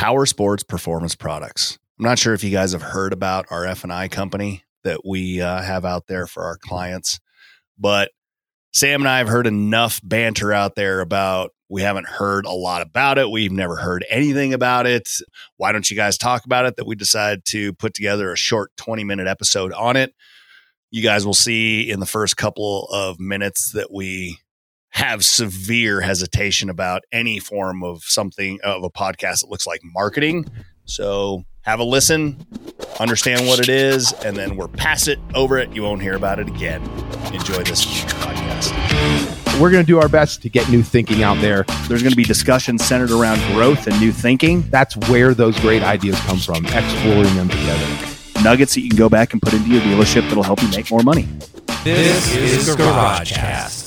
Power Sports Performance Products. I'm not sure if you guys have heard about our F&I company that we have out there for our clients, but Sam and I have heard enough banter out there about, we haven't heard a lot about it. We've never heard anything about it. Why don't you guys talk about it? That we decided to put together a short 20-minute episode on it. You guys will see in the first couple of minutes that we have severe hesitation about any form of something of a podcast that looks like marketing. So have a listen, understand what it is, and then we're past it, over it. You won't hear about it again. Enjoy this podcast. We're going to do our best to get new thinking out there. There's going to be discussions centered around growth and new thinking. That's where those great ideas come from, exploring them together. Nuggets that you can go back and put into your dealership that'll help you make more money. This is GarageCast. GarageCast.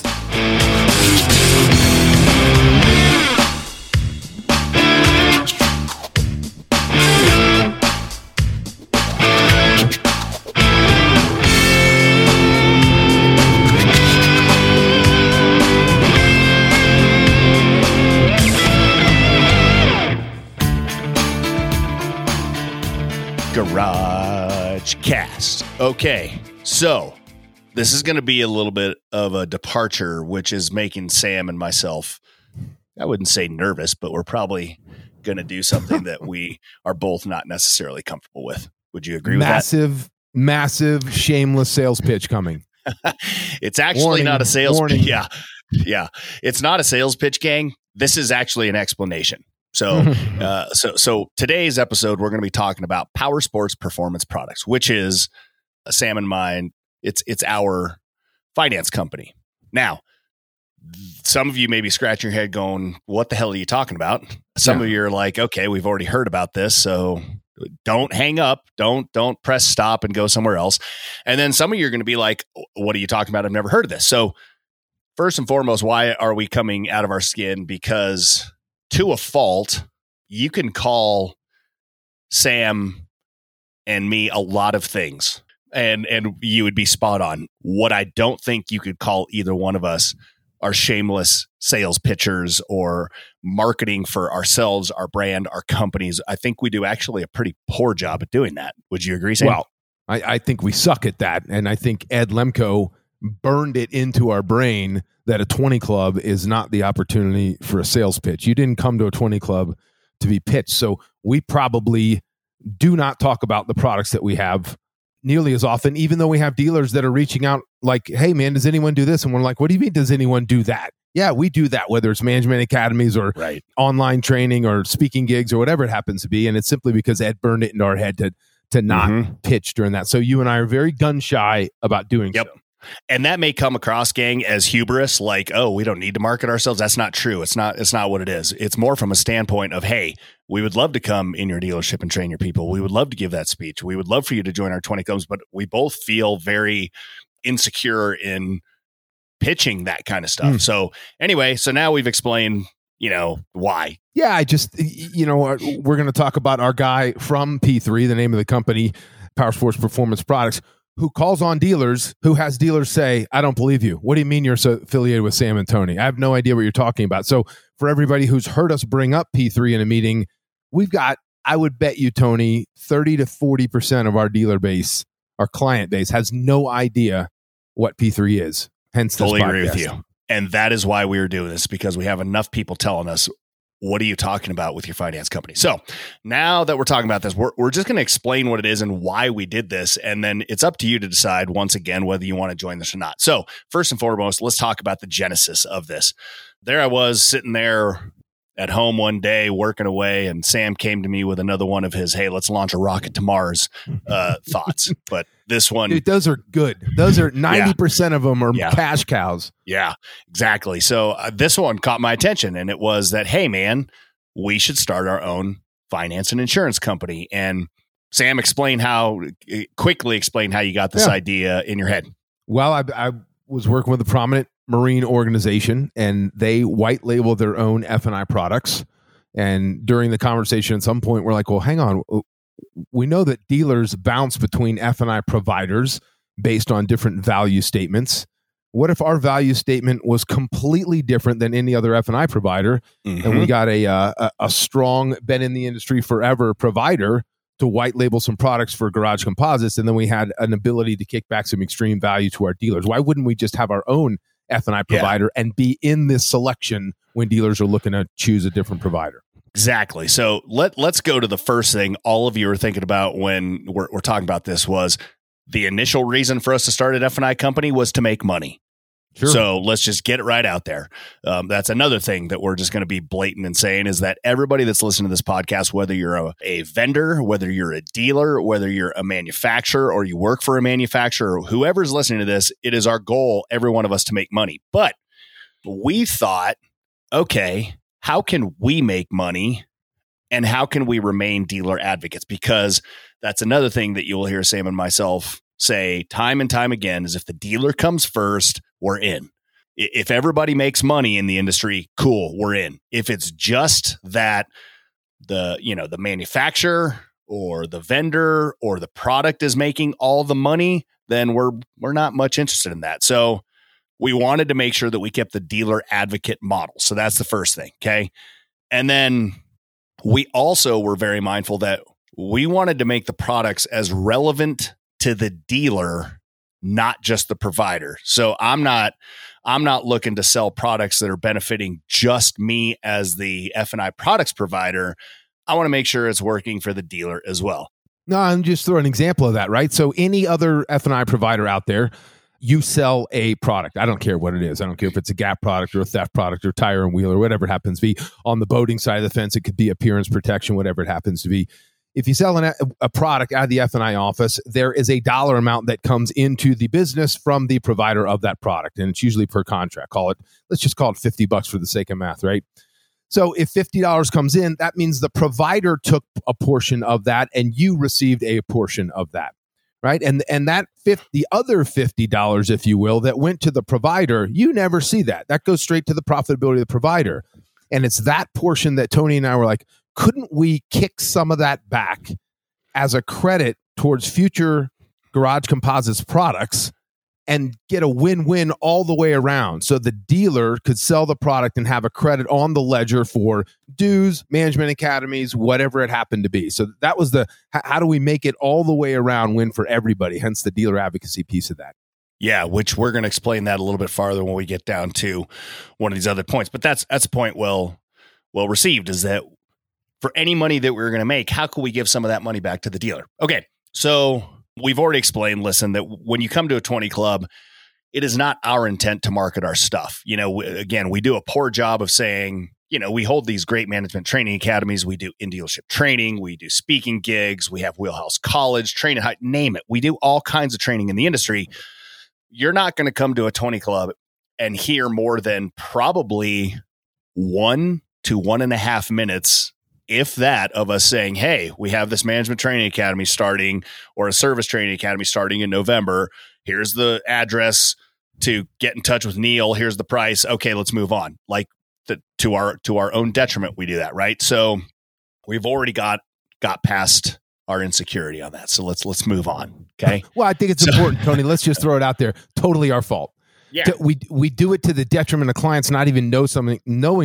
Okay, so this is going to be a little bit of a departure, which is making Sam and myself, I wouldn't say nervous, but we're probably going to do something that we are both not necessarily comfortable with. Would you agree with that? Massive, shameless sales pitch coming. It's actually not a sales pitch. Yeah. It's not a sales pitch, gang. This is actually an explanation. So today's episode, we're going to be talking about Power Sports Performance Products, which is Sam and mine. It's our finance company. Now, some of you may be scratching your head going, what the hell are you talking about? Some of you are like, okay, we've already heard about this. So don't hang up. Don't press stop and go somewhere else. And then some of you are going to be like, what are you talking about? I've never heard of this. So first and foremost, why are we coming out of our skin? Because to a fault, you can call Sam and me a lot of things. And you would be spot on. What I don't think you could call either one of us are shameless sales pitchers or marketing for ourselves, our brand, our companies. I think we do actually a pretty poor job at doing that. Would you agree, Sam? Well, I think we suck at that. And I think Ed Lemko burned it into our brain that a 20 club is not the opportunity for a sales pitch. You didn't come to a 20 club to be pitched. So we probably do not talk about the products that we have nearly as often, even though we have dealers that are reaching out like, hey man, does anyone do this? And we're like, what do you mean, does anyone do that? Yeah, we do that, whether it's management academies or online training or speaking gigs or whatever it happens to be. And it's simply because Ed burned it into our head to not pitch during that. So you and I are very gun shy about doing so. And that may come across, gang, as hubris, like, oh, we don't need to market ourselves. That's not true. It's not what it is. It's more from a standpoint of, hey, we would love to come in your dealership and train your people. We would love to give that speech. We would love for you to join our 20 clubs, but we both feel very insecure in pitching that kind of stuff. So anyway, so now we've explained, why. Yeah, we're going to talk about our guy from P3, the name of the company, Power Sports Performance Products, who calls on dealers, who has dealers say, I don't believe you. What do you mean you're so affiliated with Sam and Tony? I have no idea what you're talking about. So for everybody who's heard us bring up P3 in a meeting, we've got, I would bet you, Tony, 30 to 40% of our dealer base, our client base, has no idea what P3 is. Hence this podcast. Totally agree with you. And that is why we are doing this, because we have enough people telling us, what are you talking about with your finance company? So now that we're talking about this, we're just going to explain what it is and why we did this. And then it's up to you to decide once again, whether you want to join this or not. So first and foremost, let's talk about the genesis of this. There I was sitting there at home one day working away, and Sam came to me with another one of his, hey, let's launch a rocket to Mars thoughts. But this one, dude, those are good. Those are 90% of them are cash cows. Yeah, exactly. So this one caught my attention, and it was that, hey man, we should start our own finance and insurance company. And Sam, quickly explain how you got this idea in your head. Well, I was working with a prominent marine organization, and they white label their own F&I products. And during the conversation at some point, we're like, well, hang on. We know that dealers bounce between F&I providers based on different value statements. what if our value statement was completely different than any other F&I provider, and we got a strong, been in the industry forever provider to white label some products for Garage Composites, and then we had an ability to kick back some extreme value to our dealers? Why wouldn't we just have our own F&I provider and be in this selection when dealers are looking to choose a different provider? Exactly. So let's go to the first thing all of you are thinking about when we're talking about this was the initial reason for us to start an F&I company was to make money. Sure. So let's just get it right out there. That's another thing that we're just going to be blatant and saying is that everybody that's listening to this podcast, whether you're a vendor, whether you're a dealer, whether you're a manufacturer or you work for a manufacturer, whoever's listening to this, it is our goal, every one of us, to make money. But we thought, okay, how can we make money and how can we remain dealer advocates? Because that's another thing that you'll hear Sam and myself say time and time again is if the dealer comes first, we're in. If everybody makes money in the industry, cool, we're in. If it's just that the manufacturer or the vendor or the product is making all the money, then we're not much interested in that. So we wanted to make sure that we kept the dealer advocate model. So that's the first thing. Okay. And then we also were very mindful that we wanted to make the products as relevant to the dealer, not just the provider. So I'm not looking to sell products that are benefiting just me as the F&I products provider. I want to make sure it's working for the dealer as well. No, I'm just throwing an example of that, right? So any other F&I provider out there, you sell a product. I don't care what it is. I don't care if it's a gap product or a theft product or tire and wheel or whatever it happens to be. On the boating side of the fence, it could be appearance protection, whatever it happens to be. If you sell a product out of the F&I office, there is a dollar amount that comes into the business from the provider of that product. And it's usually per contract. Let's just call it $50 for the sake of math, right? So if $50 comes in, that means the provider took a portion of that and you received a portion of that, right? And that the other $50, if you will, that went to the provider, you never see that. That goes straight to the profitability of the provider. And it's that portion that Tony and I were like, couldn't we kick some of that back as a credit towards future Garage Composites products and get a win-win all the way around? So the dealer could sell the product and have a credit on the ledger for dues, management academies, whatever it happened to be. So that was the, how do we make it all the way around win for everybody? Hence the dealer advocacy piece of that. Yeah, which we're going to explain that a little bit farther when we get down to one of these other points. But that's a point well received, is that for any money that we're going to make, how can we give some of that money back to the dealer? Okay, so we've already explained, listen, that when you come to a 20 Club, it is not our intent to market our stuff. You know, again, we do a poor job of saying, you know, we hold these great management training academies. We do in-dealership training. We do speaking gigs. We have Wheelhouse College, Train and High, name it. We do all kinds of training in the industry. You're not going to come to a 20 Club and hear more than probably 1 to 1.5 minutes, if that, of us saying, hey, we have this management training academy starting or a service training academy starting in November. Here's the address to get in touch with Neil. Here's the price. Okay, let's move on. Like to our own detriment, we do that, right? So we've already got past our insecurity on that. So let's move on. Okay. Well, I think it's important, Tony. Let's just throw it out there. Totally our fault. Yeah. We do it to the detriment of clients not even knowing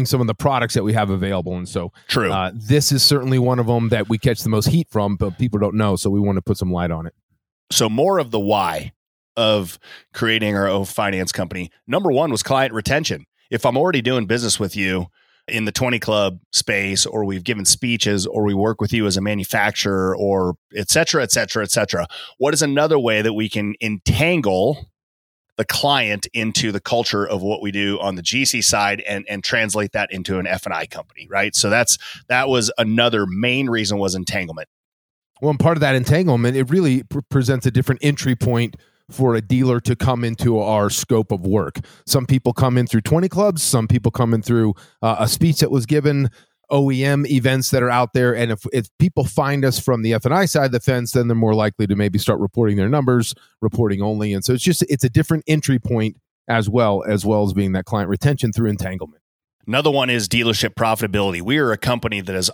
some of the products that we have available. And so true. This is certainly one of them that we catch the most heat from, but people don't know. So we want to put some light on it. So more of the why of creating our own finance company. Number one was client retention. If I'm already doing business with you in the 20 Club space, or we've given speeches, or we work with you as a manufacturer, or et cetera, et cetera, et cetera, what is another way that we can entangle the client into the culture of what we do on the GC side and translate that into an F&I company, right? So that was another main reason was entanglement. Well, and part of that entanglement, it really presents a different entry point for a dealer to come into our scope of work. Some people come in through 20 Clubs, some people come in through a speech that was given, OEM events that are out there. And if people find us from the F&I side of the fence, then they're more likely to maybe start reporting their numbers, reporting only. And so it's a different entry point as well as being that client retention through entanglement. Another one is dealership profitability. We are a company that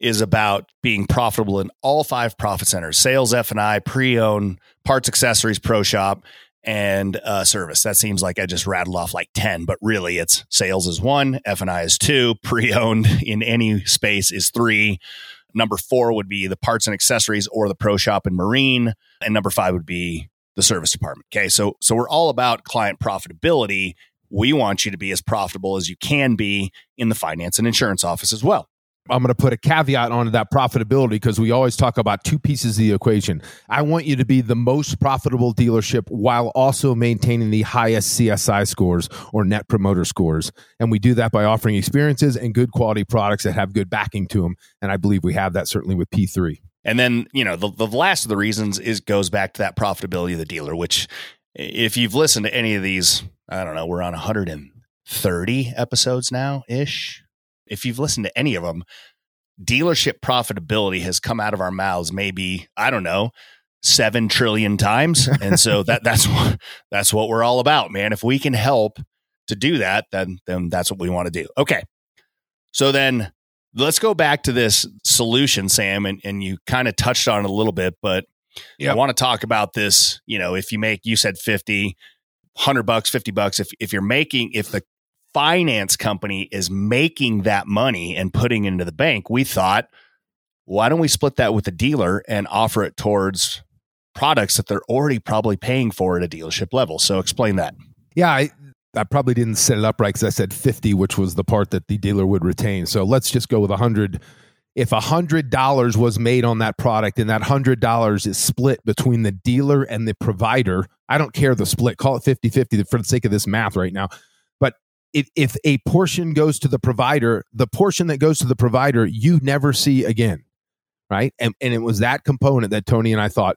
is about being profitable in all 5 profit centers: sales, F&I, pre-owned, parts, accessories, pro shop, and service. That seems like I just rattled off like 10, but really it's sales is 1, F&I is 2, pre-owned in any space is 3. Number 4 would be the parts and accessories or the pro shop and marine. And number 5 would be the service department. Okay. So we're all about client profitability. We want you to be as profitable as you can be in the finance and insurance office as well. I'm going to put a caveat onto that profitability because we always talk about two pieces of the equation. I want you to be the most profitable dealership while also maintaining the highest CSI scores or net promoter scores. And we do that by offering experiences and good quality products that have good backing to them. And I believe we have that certainly with P3. And then, you know, the last of the reasons goes back to that profitability of the dealer, which if you've listened to any of these, I don't know, we're on 130 episodes now-ish. If you've listened to any of them, dealership profitability has come out of our mouths maybe, I don't know, 7 trillion times. And so that's what we're all about, man. If we can help to do that, then that's what we want to do. Okay. So then let's go back to this solution, Sam, and you kind of touched on it a little bit, but yeah, I want to talk about this. You know, if you make, you said 50, $100, $50, if the finance company is making that money and putting it into the bank, we thought, why don't we split that with the dealer and offer it towards products that they're already probably paying for at a dealership level? So explain that. Yeah, I probably didn't set it up right because I said 50, which was the part that the dealer would retain. So let's just go with 100. If $100 was made on that product and that $100 is split between the dealer and the provider, I don't care the split, call it 50-50 for the sake of this math right now. If a portion goes to the provider, the portion that goes to the provider, you never see again, right? And it was that component that Tony and I thought,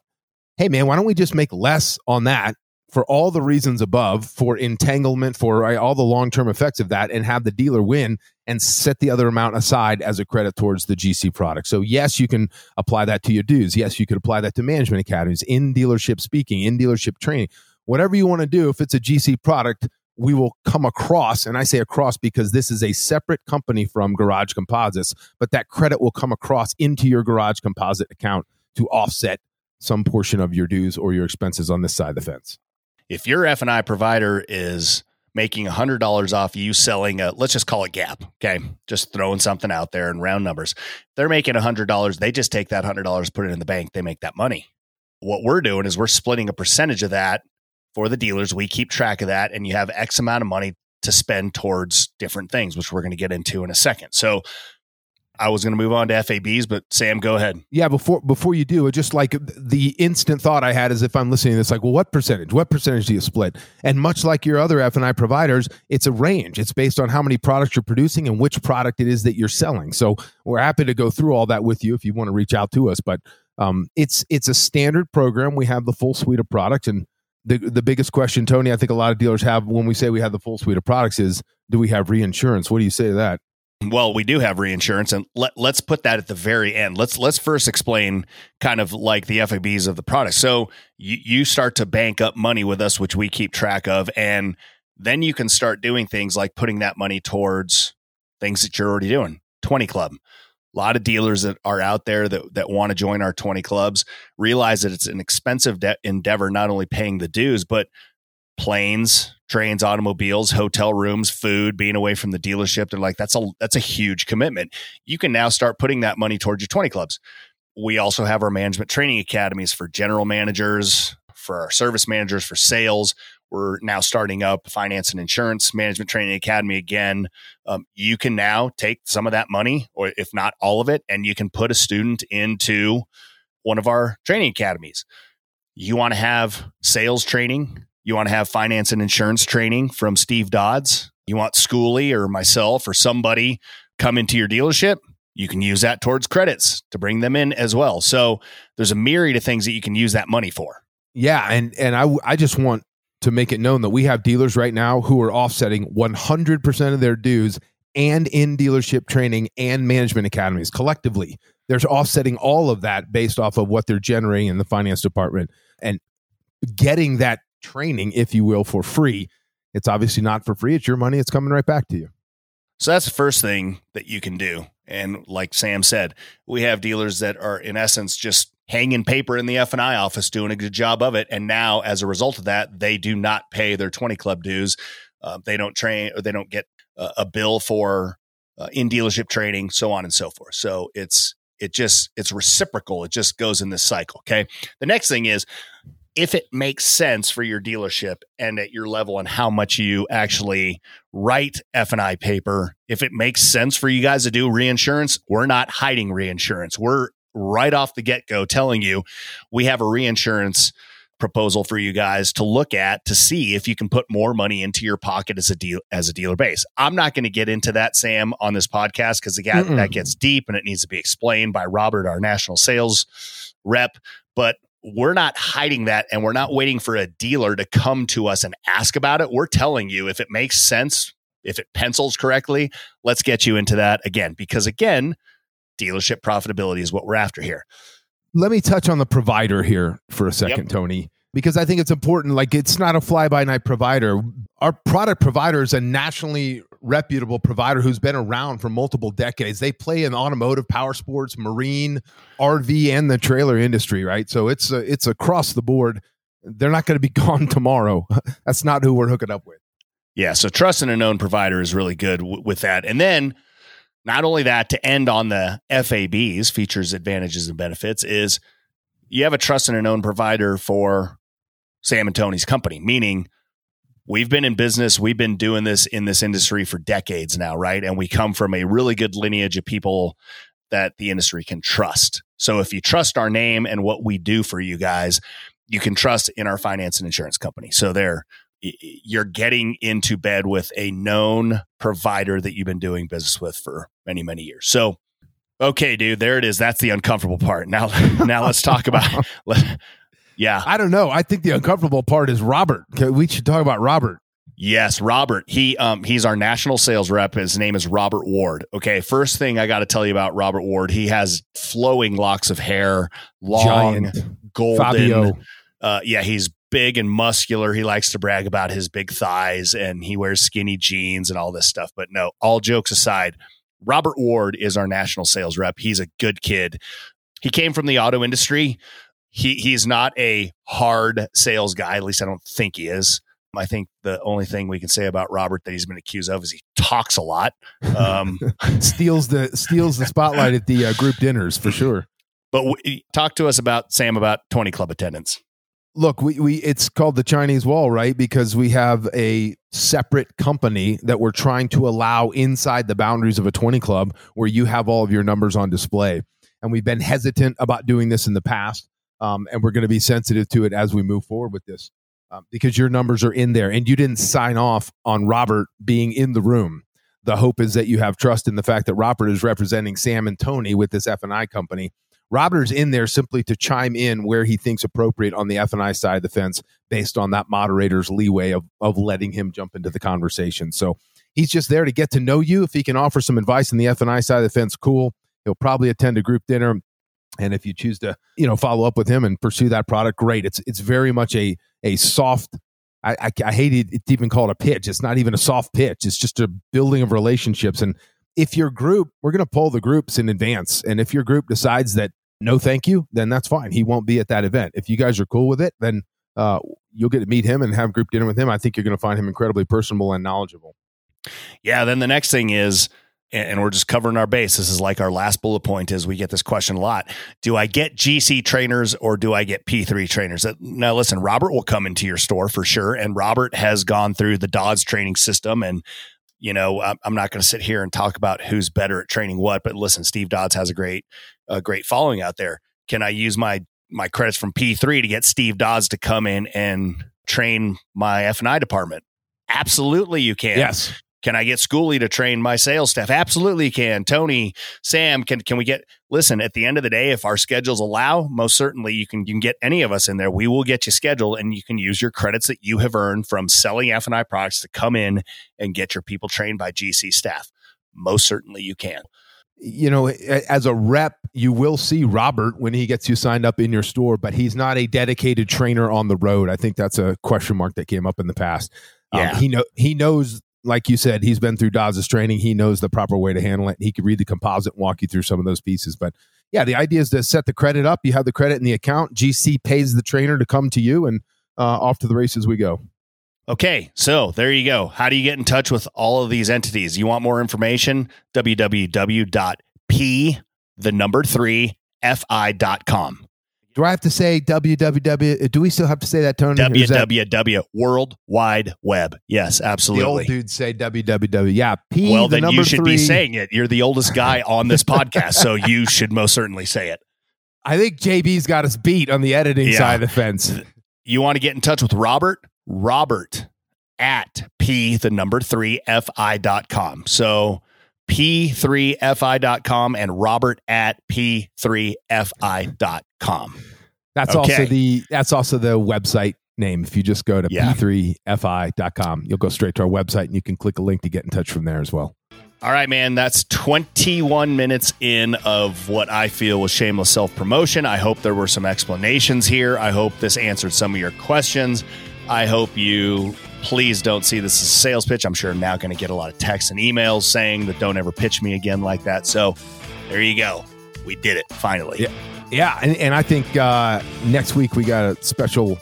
hey, man, why don't we just make less on that for all the reasons above, for entanglement, for all the long-term effects of that, and have the dealer win and set the other amount aside as a credit towards the GC product. So yes, you can apply that to your dues. Yes, you could apply that to management academies, in dealership speaking, in dealership training, whatever you want to do. If it's a GC product, we will come across, and I say across because this is a separate company from Garage Composites, but that credit will come across into your Garage Composite account to offset some portion of your dues or your expenses on this side of the fence. If your F&I provider is making $100 off you selling a, let's just call it Gap, okay? Just throwing something out there in round numbers. They're making $100. They just take that $100, put it in the bank. They make that money. What we're doing is we're splitting a percentage of that for the dealers. We keep track of that, and you have X amount of money to spend towards different things, which we're going to get into in a second. So I was going to move on to FABs, but Sam, go ahead. Yeah, before you do, just like the instant thought I had is if I'm listening to this, like, well, what percentage do you split? And much like your other F&I providers, it's a range. It's based on how many products you're producing and which product it is that you're selling. So we're happy to go through all that with you if you want to reach out to us. But it's a standard program. We have the full suite of products, and the biggest question, Tony, I think a lot of dealers have when we say we have the full suite of products is, do we have reinsurance? What do you say to that? Well, we do have reinsurance, and let's put that at the very end. Let's first explain kind of like the FABs of the product. So you start to bank up money with us, which we keep track of, and then you can start doing things like putting that money towards things that you're already doing. 20 Club. A lot of dealers that are out there that want to join our 20 clubs realize that it's an expensive endeavor, not only paying the dues, but planes, trains, automobiles, hotel rooms, food, being away from the dealership. They're like, that's a huge commitment. You can now start putting that money towards your 20 clubs. We also have our management training academies for general managers, for our service managers, for sales. We're now starting up finance and insurance management training academy again. You can now take some of that money, or if not all of it, and you can put a student into one of our training academies. You want to have sales training. You want to have finance and insurance training from Steve Dodds. You want Schooley or myself or somebody come into your dealership. You can use that towards credits to bring them in as well. So there's a myriad of things that you can use that money for. Yeah. And I just want to make it known that we have dealers right now who are offsetting 100% of their dues and in dealership training and management academies collectively. They're offsetting all of that based off of what they're generating in the finance department and getting that training, if you will, for free. It's obviously not for free. It's your money. It's coming right back to you. So that's the first thing that you can do. And like Sam said, we have dealers that are in essence just hanging paper in the F&I office, doing a good job of it. And now, as a result of that, they do not pay their 20 Club dues. They don't train, or they don't get a bill for in dealership training, so on and so forth. So it's reciprocal. It just goes in this cycle. Okay. The next thing is, if it makes sense for your dealership and at your level and how much you actually write F&I paper, if it makes sense for you guys to do reinsurance, we're not hiding reinsurance. We're right off the get-go telling you we have a reinsurance proposal for you guys to look at, to see if you can put more money into your pocket as a dealer base. I'm not going to get into that, Sam, on this podcast, because again, that gets deep and it needs to be explained by Robert, our national sales rep. But we're not hiding that, and we're not waiting for a dealer to come to us and ask about it. We're telling you, if it makes sense, if it pencils correctly, let's get you into that again. Because again, dealership profitability is what we're after here. Let me touch on the provider here for a second, Tony, because I think it's important. Like, it's not a fly-by-night provider. Our product provider is a nationally reputable provider who's been around for multiple decades. They play in automotive, power sports, marine, RV, and the trailer industry, right? So it's across the board. They're not going to be gone tomorrow. That's not who we're hooking up with. Yeah, so trusting a known provider is really good with that. And then not only that, to end on the FABs, features, advantages, and benefits, is you have a trusted and known provider for Sam and Tony's company, meaning we've been in business. We've been doing this in this industry for decades now, right? And we come from a really good lineage of people that the industry can trust. So if you trust our name and what we do for you guys, you can trust in our finance and insurance company. So there, you're getting into bed with a known provider that you've been doing business with for many, many years. So, okay, dude, there it is. That's the uncomfortable part. Now let's talk about... Yeah. I don't know. I think the uncomfortable part is Robert. We should talk about Robert. Yes, Robert. He's our national sales rep. His name is Robert Ward. Okay. First thing I got to tell you about Robert Ward. He has flowing locks of hair, long, giant, golden. Fabio. He's big and muscular. He likes to brag about his big thighs, and he wears skinny jeans and all this stuff. But no, all jokes aside, Robert Ward is our national sales rep. He's a good kid. He came from the auto industry. He's not a hard sales guy. At least I don't think he is. I think the only thing we can say about Robert that he's been accused of is he talks a lot. Steals the spotlight at the group dinners for sure. But talk to us about, Sam, about 20 Club attendance. Look, it's called the Chinese wall, right? Because we have a separate company that we're trying to allow inside the boundaries of a 20 Club, where you have all of your numbers on display. And we've been hesitant about doing this in the past. And we're going to be sensitive to it as we move forward with this, because your numbers are in there and you didn't sign off on Robert being in the room. The hope is that you have trust in the fact that Robert is representing Sam and Tony with this F&I company. Robert's in there simply to chime in where he thinks appropriate on the F&I side of the fence, based on that moderator's leeway of letting him jump into the conversation. So he's just there to get to know you. If he can offer some advice on the F&I side of the fence, cool. He'll probably attend a group dinner. And if you choose to, follow up with him and pursue that product, great. It's very much a soft, I hate it to even call it a pitch. It's not even a soft pitch. It's just a building of relationships. And if your group, we're going to poll the groups in advance. And if your group decides that no, thank you, then that's fine. He won't be at that event. If you guys are cool with it, then you'll get to meet him and have group dinner with him. I think you're going to find him incredibly personable and knowledgeable. Yeah. Then the next thing is, and we're just covering our base. This is like our last bullet point, is we get this question a lot. Do I get GC trainers or do I get P3 trainers? Now, listen, Robert will come into your store for sure. And Robert has gone through the Dodds training system. And, I'm not going to sit here and talk about who's better at training what, but listen, Steve Dodds has a great following out there. Can I use my credits from P3 to get Steve Dodds to come in and train my F&I department? Absolutely, you can. Yes. Can I get Schooley to train my sales staff? Absolutely you can. Tony, Sam, can we get... Listen, at the end of the day, if our schedules allow, most certainly you can get any of us in there. We will get you scheduled, and you can use your credits that you have earned from selling F&I products to come in and get your people trained by GC staff. Most certainly you can. As a rep, you will see Robert when he gets you signed up in your store, but he's not a dedicated trainer on the road. I think that's a question mark that came up in the past. Yeah. He knows... Like you said, he's been through Dodds' training. He knows the proper way to handle it. He could read the composite and walk you through some of those pieces, but yeah, the idea is to set the credit up. You have the credit in the account. GC pays the trainer to come to you, and off to the races we go. Okay, so there you go. How do you get in touch with all of these entities? You want more information? www.p3fi.com. Do I have to say www? Do we still have to say that, Tony? www, World Wide Web. Yes, absolutely. The old dudes say www. Yeah, P. Well, then you should be saying it. You're the oldest guy on this podcast, so you should most certainly say it. I think JB's got us beat on the editing side of the fence. You want to get in touch with Robert? Robert at p3fi.com. So p3fi.com and Robert at p3fi.com. That's also the website name. If you just go to p3fi.com, you'll go straight to our website and you can click a link to get in touch from there as well. All right, man, that's 21 minutes in of what I feel was shameless self-promotion. I hope there were some explanations here. I hope this answered some of your questions. I hope you please don't see this as a sales pitch. I'm sure I'm now going to get a lot of texts and emails saying that don't ever pitch me again like that. So there you go. We did it finally. Yeah. And I think next week we got a special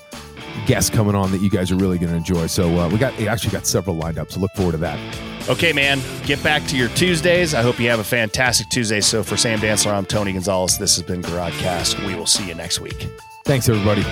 guest coming on that you guys are really going to enjoy. So we actually got several lined up. So look forward to that. Okay, man, get back to your Tuesdays. I hope you have a fantastic Tuesday. So for Sam Dantzler, I'm Tony Gonzalez. This has been GarageCast. We will see you next week. Thanks, everybody.